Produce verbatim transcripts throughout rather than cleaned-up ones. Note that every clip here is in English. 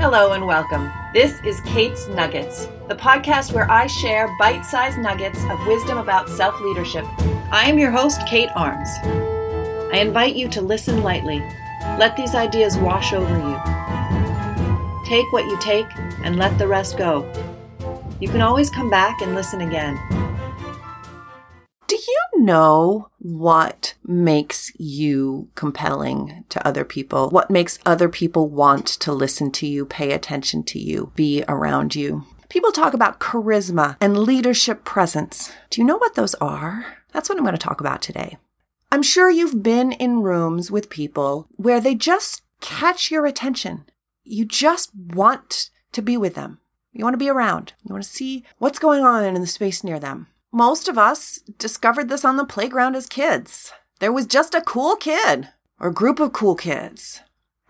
Hello and welcome. This is Kate's Nuggets, the podcast where I share bite-sized nuggets of wisdom about self-leadership. I am your host, Kate Arms. I invite you to listen lightly. Let these ideas wash over you. Take what you take and let the rest go. You can always come back and listen again. Do you know what makes you compelling to other people? What makes other people want to listen to you, pay attention to you, be around you? People talk about charisma and leadership presence. Do you know what those are? That's what I'm going to talk about today. I'm sure you've been in rooms with people where they just catch your attention. You just want to be with them. You want to be around. You want to see what's going on in the space near them. Most of us discovered this on the playground as kids. There was just a cool kid or group of cool kids.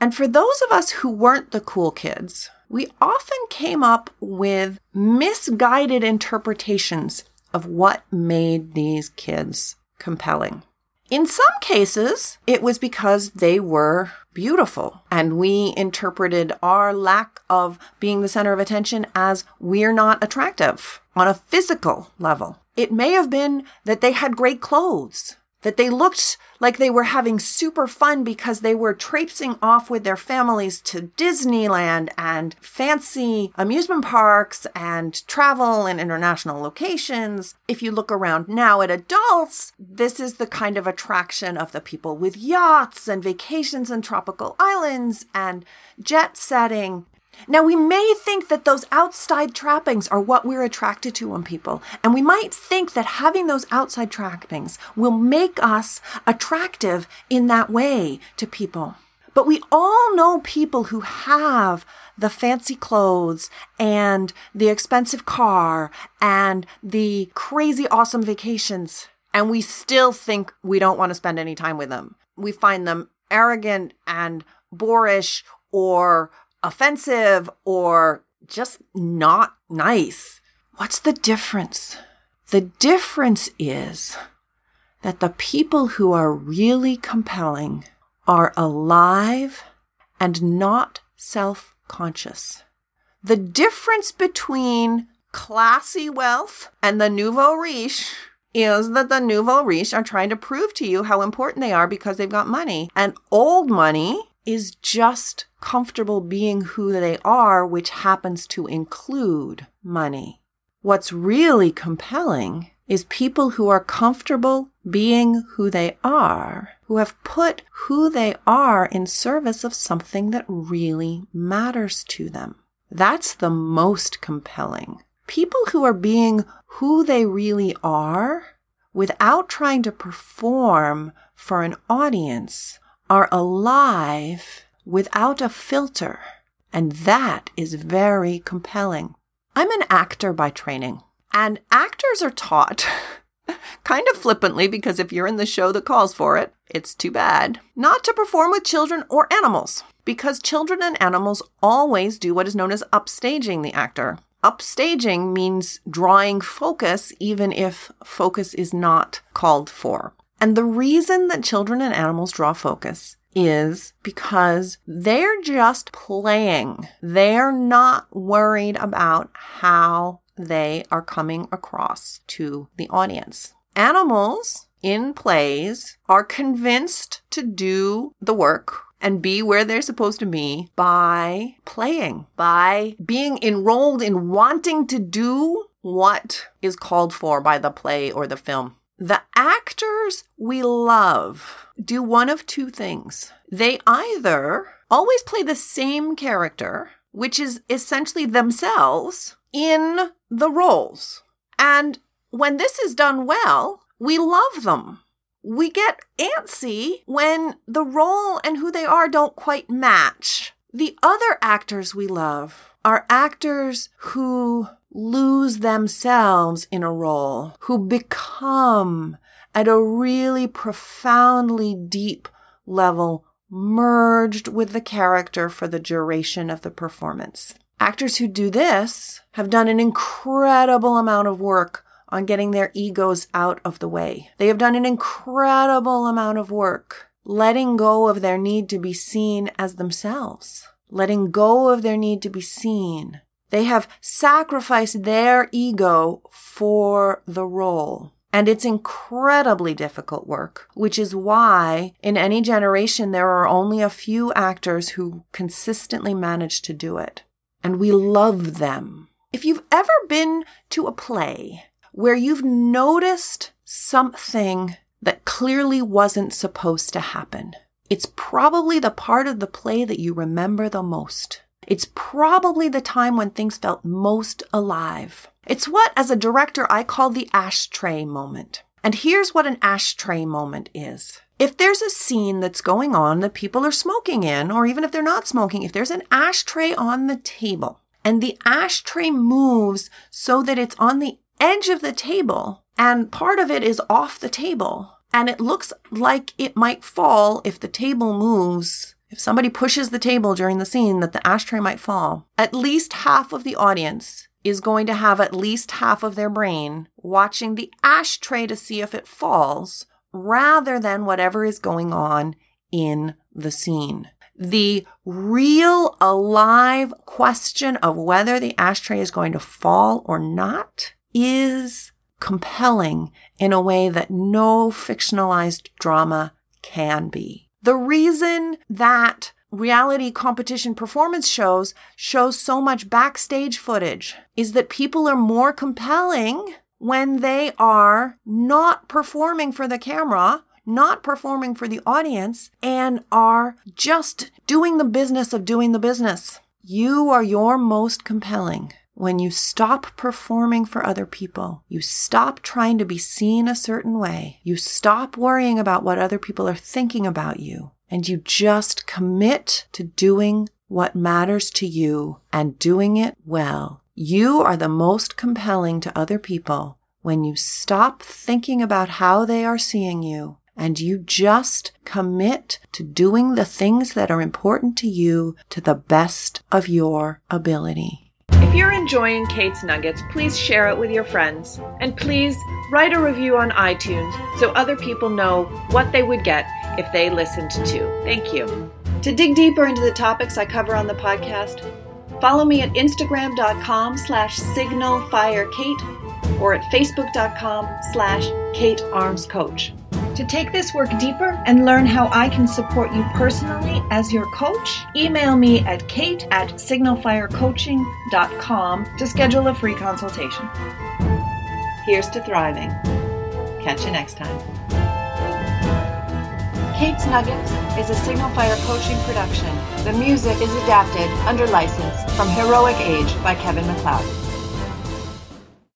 And for those of us who weren't the cool kids, we often came up with misguided interpretations of what made these kids compelling. In some cases, it was because they were beautiful, and we interpreted our lack of being the center of attention as we're not attractive on a physical level. It may have been that they had great clothes, that they looked like they were having super fun because they were traipsing off with their families to Disneyland and fancy amusement parks and travel and international locations. If you look around now at adults, this is the kind of attraction of the people with yachts and vacations and tropical islands and jet setting. Now, we may think that those outside trappings are what we're attracted to on people. And we might think that having those outside trappings will make us attractive in that way to people. But we all know people who have the fancy clothes and the expensive car and the crazy awesome vacations. And we still think we don't want to spend any time with them. We find them arrogant and boorish or offensive or just not nice. What's the difference? The difference is that the people who are really compelling are alive and not self-conscious. The difference between classy wealth and the nouveau riche is that the nouveau riche are trying to prove to you how important they are because they've got money, and old money is just comfortable being who they are, which happens to include money. What's really compelling is people who are comfortable being who they are, who have put who they are in service of something that really matters to them. That's the most compelling. People who are being who they really are without trying to perform for an audience are alive without a filter. And that is very compelling. I'm an actor by training, and actors are taught kind of flippantly, because if you're in the show that calls for it, it's too bad, not to perform with children or animals, because children and animals always do what is known as upstaging the actor. Upstaging means drawing focus, even if focus is not called for. And the reason that children and animals draw focus is because they're just playing. They're not worried about how they are coming across to the audience. Animals in plays are convinced to do the work and be where they're supposed to be by playing, by being enrolled in wanting to do what is called for by the play or the film. The actors we love do one of two things. They either always play the same character, which is essentially themselves, in the roles. And when this is done well, we love them. We get antsy when the role and who they are don't quite match. The other actors we love are actors who lose themselves in a role, who become at a really profoundly deep level merged with the character for the duration of the performance. Actors who do this have done an incredible amount of work on getting their egos out of the way. They have done an incredible amount of work letting go of their need to be seen as themselves. letting go of their need to be seen. They have sacrificed their ego for the role. And it's incredibly difficult work, which is why in any generation there are only a few actors who consistently manage to do it. And we love them. If you've ever been to a play where you've noticed something that clearly wasn't supposed to happen, it's probably the part of the play that you remember the most. It's probably the time when things felt most alive. It's what, as a director, I call the ashtray moment. And here's what an ashtray moment is. If there's a scene that's going on that people are smoking in, or even if they're not smoking, if there's an ashtray on the table and the ashtray moves so that it's on the edge of the table and part of it is off the table, and it looks like it might fall if the table moves, if somebody pushes the table during the scene, that the ashtray might fall, at least half of the audience is going to have at least half of their brain watching the ashtray to see if it falls, rather than whatever is going on in the scene. The real alive question of whether the ashtray is going to fall or not is compelling in a way that no fictionalized drama can be. The reason that reality competition performance shows show so much backstage footage is that people are more compelling when they are not performing for the camera, not performing for the audience, and are just doing the business of doing the business. You are your most compelling when you stop performing for other people, you stop trying to be seen a certain way, you stop worrying about what other people are thinking about you, and you just commit to doing what matters to you and doing it well. You are the most compelling to other people when you stop thinking about how they are seeing you and you just commit to doing the things that are important to you to the best of your ability. If you're enjoying Kate's Nuggets, please share it with your friends. And please write a review on iTunes so other people know what they would get if they listened to. Thank you. To dig deeper into the topics I cover on the podcast, follow me at Instagram.com slash Signal Fire Kate or at Facebook.com slash Kate Arms Coach. To take this work deeper and learn how I can support you personally as your coach, email me at kate at signalfirecoaching.com to schedule a free consultation. Here's to thriving. Catch you next time. Kate's Nuggets is a Signal Fire Coaching production. The music is adapted under license from Heroic Age by Kevin MacLeod.